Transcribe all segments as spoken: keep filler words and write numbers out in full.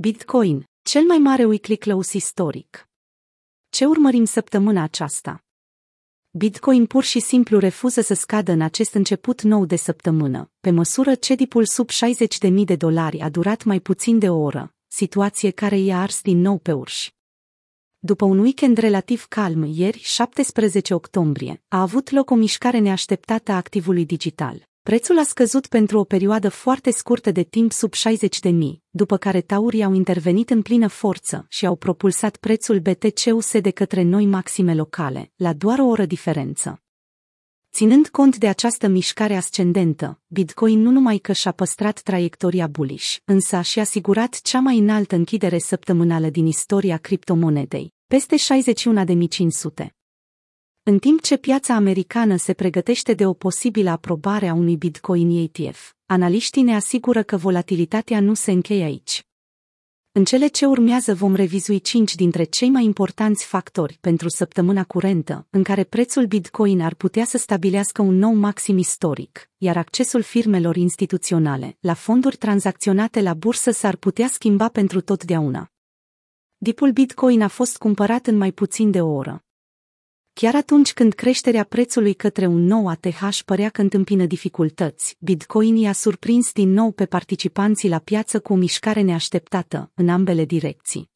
Bitcoin, cel mai mare weekly close istoric. Ce urmărim săptămâna aceasta? Bitcoin pur și simplu refuză să scadă în acest început nou de săptămână, pe măsură ce dipul sub șaizeci de mii de dolari a durat mai puțin de o oră, situație care i-a ars din nou pe urși. După un weekend relativ calm, ieri, șaptesprezece octombrie, a avut loc o mișcare neașteptată a activului digital. Prețul a scăzut pentru o perioadă foarte scurtă de timp sub șaizeci de mii, după care taurii au intervenit în plină forță și au propulsat prețul B T C U S de către noi maxime locale, la doar o oră diferență. Ținând cont de această mișcare ascendentă, Bitcoin nu numai că și-a păstrat traiectoria bullish, însă a și asigurat cea mai înaltă închidere săptămânală din istoria criptomonedei, peste șaizeci și unu de mii cinci sute. În timp ce piața americană se pregătește de o posibilă aprobare a unui Bitcoin E T F, analiștii ne asigură că volatilitatea nu se încheie aici. În cele ce urmează vom revizui cinci dintre cei mai importanți factori pentru săptămâna curentă, în care prețul Bitcoin ar putea să stabilească un nou maxim istoric, iar accesul firmelor instituționale la fonduri tranzacționate la bursă s-ar putea schimba pentru totdeauna. Dipul Bitcoin a fost cumpărat în mai puțin de o oră. Chiar atunci când creșterea prețului către un nou A T H părea că întâmpină dificultăți, Bitcoin i-a surprins din nou pe participanții la piață cu o mișcare neașteptată, în ambele direcții.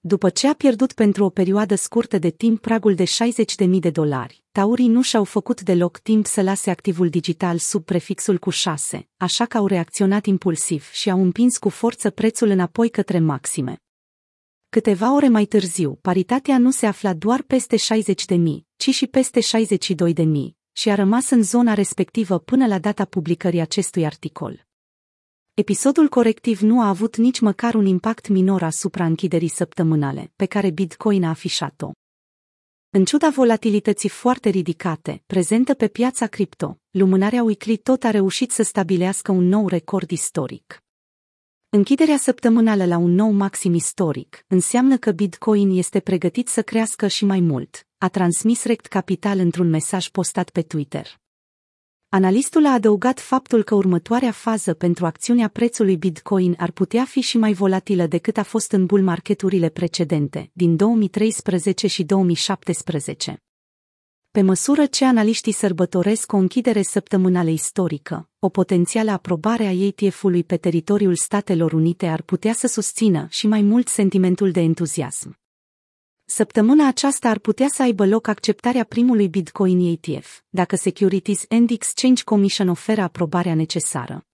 După ce a pierdut pentru o perioadă scurtă de timp pragul de șaizeci de mii de dolari, taurii nu și-au făcut deloc timp să lase activul digital sub prefixul cu șase, așa că au reacționat impulsiv și au împins cu forță prețul înapoi către maxime. Câteva ore mai târziu, paritatea nu se afla doar peste șaizeci de mii, ci și peste șaizeci și doi de mii, și a rămas în zona respectivă până la data publicării acestui articol. Episodul corectiv nu a avut nici măcar un impact minor asupra închiderii săptămânale, pe care Bitcoin a afișat-o. În ciuda volatilității foarte ridicate, prezentă pe piața cripto, lumânarea weekly tot a reușit să stabilească un nou record istoric. Închiderea săptămânală la un nou maxim istoric înseamnă că Bitcoin este pregătit să crească și mai mult, a transmis Rect Capital într-un mesaj postat pe Twitter. Analistul a adăugat faptul că următoarea fază pentru acțiunea prețului Bitcoin ar putea fi și mai volatilă decât a fost în bull marketurile precedente, din două mii treisprezece și două mii șaptesprezece. Pe măsură ce analiștii sărbătoresc o închidere săptămânală istorică, o potențială aprobare a E T F-ului pe teritoriul Statelor Unite ar putea să susțină și mai mult sentimentul de entuziasm. Săptămâna aceasta ar putea să aibă loc acceptarea primului Bitcoin E T F, dacă Securities and Exchange Commission oferă aprobarea necesară.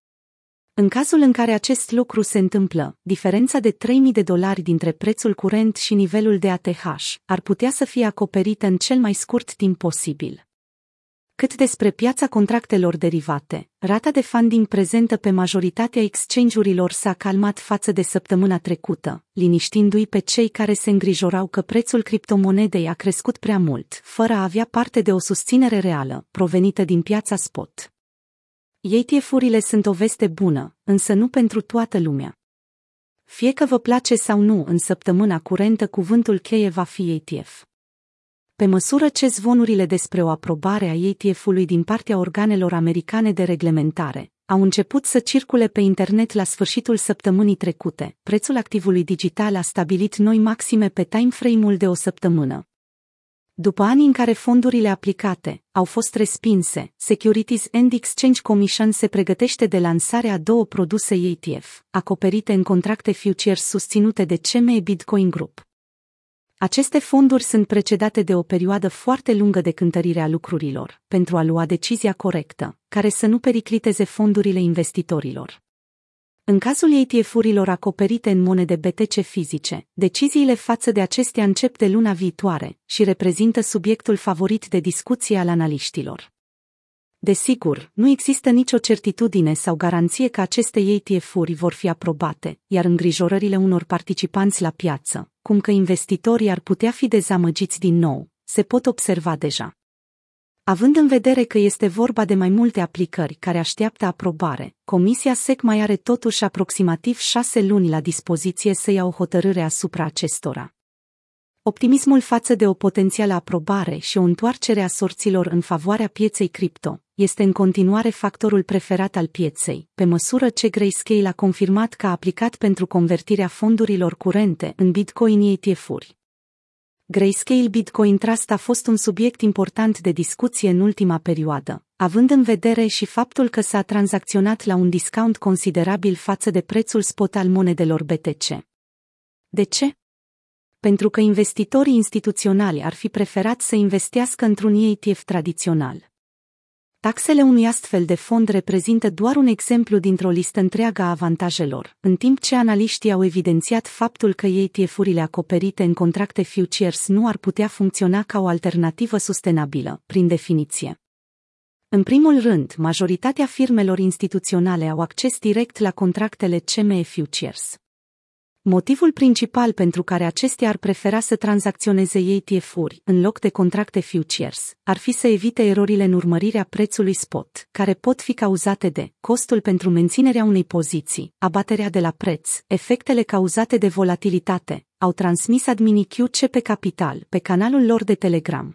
În cazul în care acest lucru se întâmplă, diferența de trei mii de dolari dintre prețul curent și nivelul de A T H ar putea să fie acoperită în cel mai scurt timp posibil. Cât despre piața contractelor derivate, rata de funding prezentă pe majoritatea exchange-urilor s-a calmat față de săptămâna trecută, liniștindu-i pe cei care se îngrijorau că prețul criptomonedei a crescut prea mult, fără a avea parte de o susținere reală, provenită din piața spot. E T F-urile sunt o veste bună, însă nu pentru toată lumea. Fie că vă place sau nu, în săptămâna curentă cuvântul cheie va fi E T F. Pe măsură ce zvonurile despre o aprobare a E T F-ului din partea organelor americane de reglementare au început să circule pe internet la sfârșitul săptămânii trecute, prețul activului digital a stabilit noi maxime pe timeframe-ul de o săptămână. După ani în care fondurile aplicate au fost respinse, Securities and Exchange Commission se pregătește de lansarea a două produse E T F, acoperite în contracte futures susținute de C M E Bitcoin Group. Aceste fonduri sunt precedate de o perioadă foarte lungă de cântărire a lucrurilor, pentru a lua decizia corectă, care să nu pericliteze fondurile investitorilor. În cazul E T F-urilor acoperite în monede B T C fizice, deciziile față de acestea încep de luna viitoare și reprezintă subiectul favorit de discuție al analiștilor. Desigur, nu există nicio certitudine sau garanție că aceste E T F-uri vor fi aprobate, iar îngrijorările unor participanți la piață, cum că investitorii ar putea fi dezamăgiți din nou, se pot observa deja. Având în vedere că este vorba de mai multe aplicări care așteaptă aprobare, Comisia S E C mai are totuși aproximativ șase luni la dispoziție să ia o hotărâre asupra acestora. Optimismul față de o potențială aprobare și o întoarcere a sorților în favoarea pieței cripto este în continuare factorul preferat al pieței, pe măsură ce Grayscale a confirmat că a aplicat pentru convertirea fondurilor curente în Bitcoin E T F-uri. Grayscale Bitcoin Trust a fost un subiect important de discuție în ultima perioadă, având în vedere și faptul că s-a tranzacționat la un discount considerabil față de prețul spot al monedelor B T C. De ce? Pentru că investitorii instituționali ar fi preferat să investească într-un E T F tradițional. Taxele unui astfel de fond reprezintă doar un exemplu dintr-o listă întreagă a avantajelor, în timp ce analiștii au evidențiat faptul că E T F-urile acoperite în contracte futures nu ar putea funcționa ca o alternativă sustenabilă, prin definiție. În primul rând, majoritatea firmelor instituționale au acces direct la contractele C M E futures. Motivul principal pentru care acestea ar prefera să tranzacționeze E T F-uri în loc de contracte futures ar fi să evite erorile în urmărirea prețului spot, care pot fi cauzate de costul pentru menținerea unei poziții, abaterea de la preț, efectele cauzate de volatilitate, au transmis adminii Q C P Capital pe canalul lor de Telegram.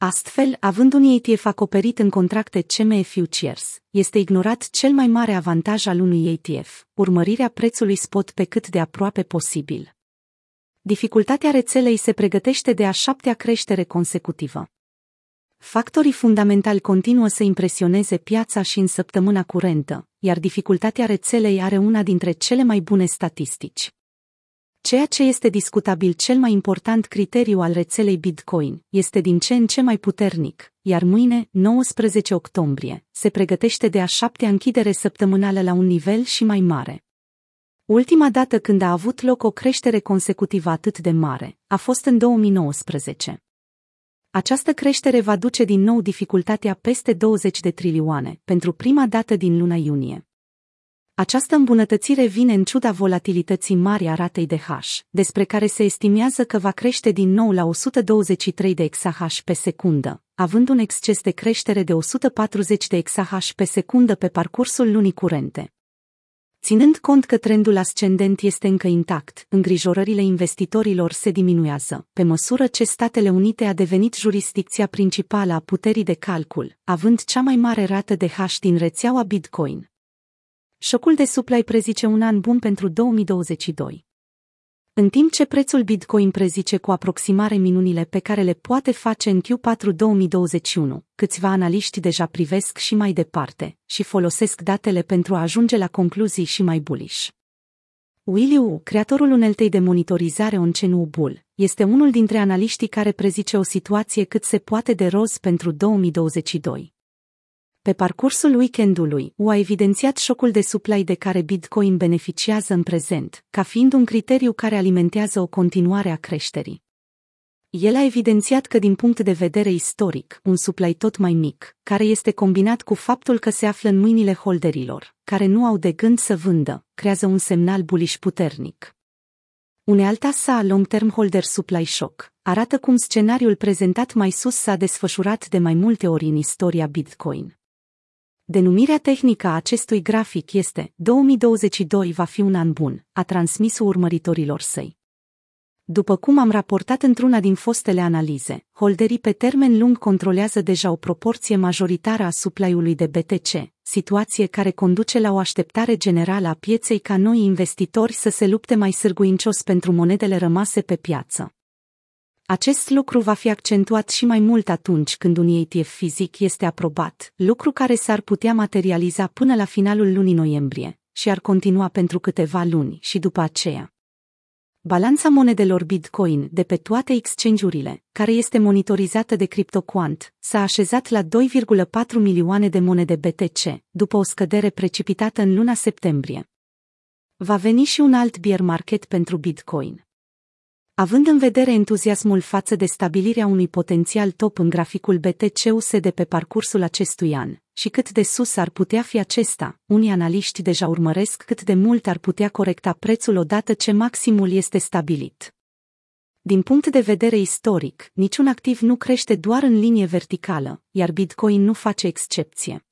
Astfel, având un E T F acoperit în contracte C M E futures, este ignorat cel mai mare avantaj al unui E T F, urmărirea prețului spot pe cât de aproape posibil. Dificultatea rețelei se pregătește de a șaptea creștere consecutivă. Factorii fundamentali continuă să impresioneze piața și în săptămâna curentă, iar dificultatea rețelei are una dintre cele mai bune statistici. Ceea ce este discutabil cel mai important criteriu al rețelei Bitcoin este din ce în ce mai puternic, iar mâine, nouăsprezece octombrie, se pregătește de a șaptea închidere săptămânală la un nivel și mai mare. Ultima dată când a avut loc o creștere consecutivă atât de mare a fost în două mii nouăsprezece. Această creștere va duce din nou dificultatea peste douăzeci de trilioane pentru prima dată din luna iunie. Această îmbunătățire vine în ciuda volatilității mari a ratei de hash, despre care se estimează că va crește din nou la o sută douăzeci și trei de exahash pe secundă, având un exces de creștere de o sută patruzeci de exahash pe secundă pe parcursul lunii curente. Ținând cont că trendul ascendent este încă intact, îngrijorările investitorilor se diminuează, pe măsură ce Statele Unite a devenit jurisdicția principală a puterii de calcul, având cea mai mare rată de hash din rețeaua Bitcoin. Șocul de supply prezice un an bun pentru două mii douăzeci și doi. În timp ce prețul Bitcoin prezice cu aproximare minunile pe care le poate face în Q patru două mii douăzeci și unu, câțiva analiști deja privesc și mai departe și folosesc datele pentru a ajunge la concluzii și mai bullish. Willy, creatorul uneltei de monitorizare on-chain Bull, este unul dintre analiștii care prezice o situație cât se poate de roz pentru două mii douăzeci și doi. Pe parcursul weekendului, U a evidențiat șocul de supply de care Bitcoin beneficiază în prezent, ca fiind un criteriu care alimentează o continuare a creșterii. El a evidențiat că din punct de vedere istoric, un supply tot mai mic, care este combinat cu faptul că se află în mâinile holderilor, care nu au de gând să vândă, creează un semnal bullish puternic. Unealta sa, long-term holder supply shock, arată cum scenariul prezentat mai sus s-a desfășurat de mai multe ori în istoria Bitcoin. Denumirea tehnică a acestui grafic este două mii douăzeci și doi va fi un an bun, a transmis urmăritorilor săi. După cum am raportat într-una din fostele analize, holderii pe termen lung controlează deja o proporție majoritară a supply-ului de B T C, situație care conduce la o așteptare generală a pieței ca noi investitori să se lupte mai sârguincios pentru monedele rămase pe piață. Acest lucru va fi accentuat și mai mult atunci când un E T F fizic este aprobat, lucru care s-ar putea materializa până la finalul lunii noiembrie și ar continua pentru câteva luni și după aceea. Balanța monedelor Bitcoin de pe toate exchange-urile, care este monitorizată de CryptoQuant, s-a așezat la două virgulă patru milioane de monede B T C, după o scădere precipitată în luna septembrie. Va veni și un alt bear market pentru Bitcoin. Având în vedere entuziasmul față de stabilirea unui potențial top în graficul B T C U S D pe parcursul acestui an și cât de sus ar putea fi acesta, unii analiști deja urmăresc cât de mult ar putea corecta prețul odată ce maximul este stabilit. Din punct de vedere istoric, niciun activ nu crește doar în linie verticală, iar Bitcoin nu face excepție.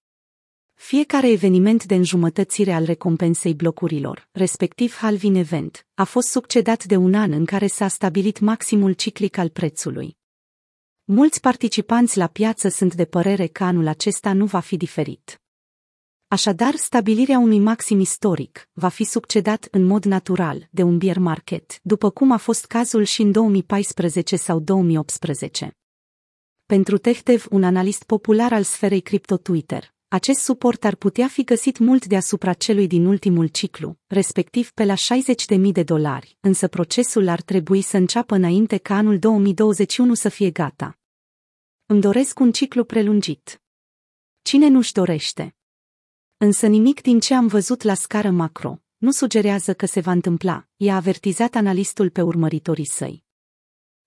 Fiecare eveniment de înjumătățire al recompensei blocurilor, respectiv halving event, a fost succedat de un an în care s-a stabilit maximul ciclic al prețului. Mulți participanți la piață sunt de părere că anul acesta nu va fi diferit. Așadar, stabilirea unui maxim istoric va fi succedat în mod natural de un bear market, după cum a fost cazul și în două mii paisprezece sau două mii optsprezece. Pentru Techdev, un analist popular al sferei cripto Twitter, acest suport ar putea fi găsit mult deasupra celui din ultimul ciclu, respectiv pe la șaizeci de mii de dolari, însă procesul ar trebui să înceapă înainte ca anul două mii douăzeci și unu să fie gata. Îmi doresc un ciclu prelungit. Cine nu-și dorește? Însă nimic din ce am văzut la scară macro nu sugerează că se va întâmpla, i-a avertizat analistul pe urmăritorii săi.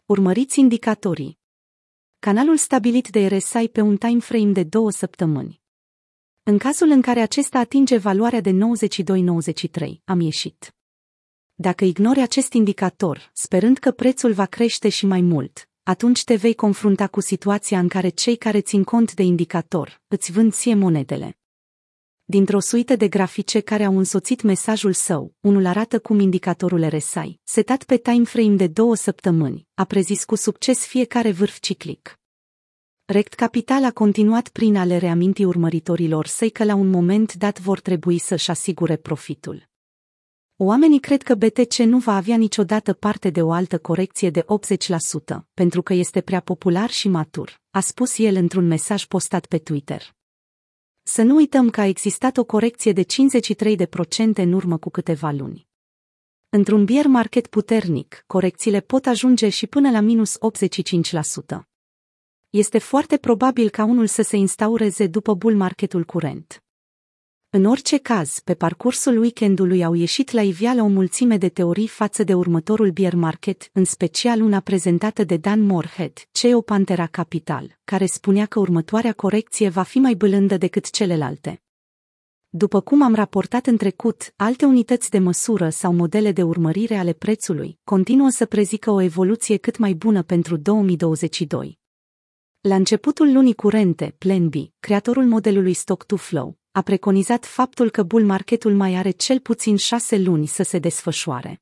Urmăriți indicatorii. Canalul stabilit de R S I pe un time frame de două săptămâni. În cazul în care acesta atinge valoarea de nouăzeci și doi virgulă nouăzeci și trei, am ieșit. Dacă ignori acest indicator, sperând că prețul va crește și mai mult, atunci te vei confrunta cu situația în care cei care țin cont de indicator îți vând ție monedele. Dintr-o suită de grafice care au însoțit mesajul său, unul arată cum indicatorul R S I, setat pe time frame de două săptămâni, a prezis cu succes fiecare vârf ciclic. Rect Capital a continuat prin a le reaminti urmăritorilor săi că la un moment dat vor trebui să-și asigure profitul. Oamenii cred că B T C nu va avea niciodată parte de o altă corecție de optzeci la sută, pentru că este prea popular și matur, a spus el într-un mesaj postat pe Twitter. Să nu uităm că a existat o corecție de cincizeci și trei la sută în urmă cu câteva luni. Într-un bear market puternic, corecțiile pot ajunge și până la minus optzeci și cinci la sută. Este foarte probabil ca unul să se instaureze după bull marketul curent. În orice caz, pe parcursul weekendului au ieșit la iveală o mulțime de teorii față de următorul bear market, în special una prezentată de Dan Moorhead, C E O Pantera Capital, care spunea că următoarea corecție va fi mai blândă decât celelalte. După cum am raportat în trecut, alte unități de măsură sau modele de urmărire ale prețului continuă să prezică o evoluție cât mai bună pentru două mii douăzeci și doi. La începutul lunii curente, Plan B, creatorul modelului Stock to Flow, a preconizat faptul că bull marketul mai are cel puțin șase luni să se desfășoare.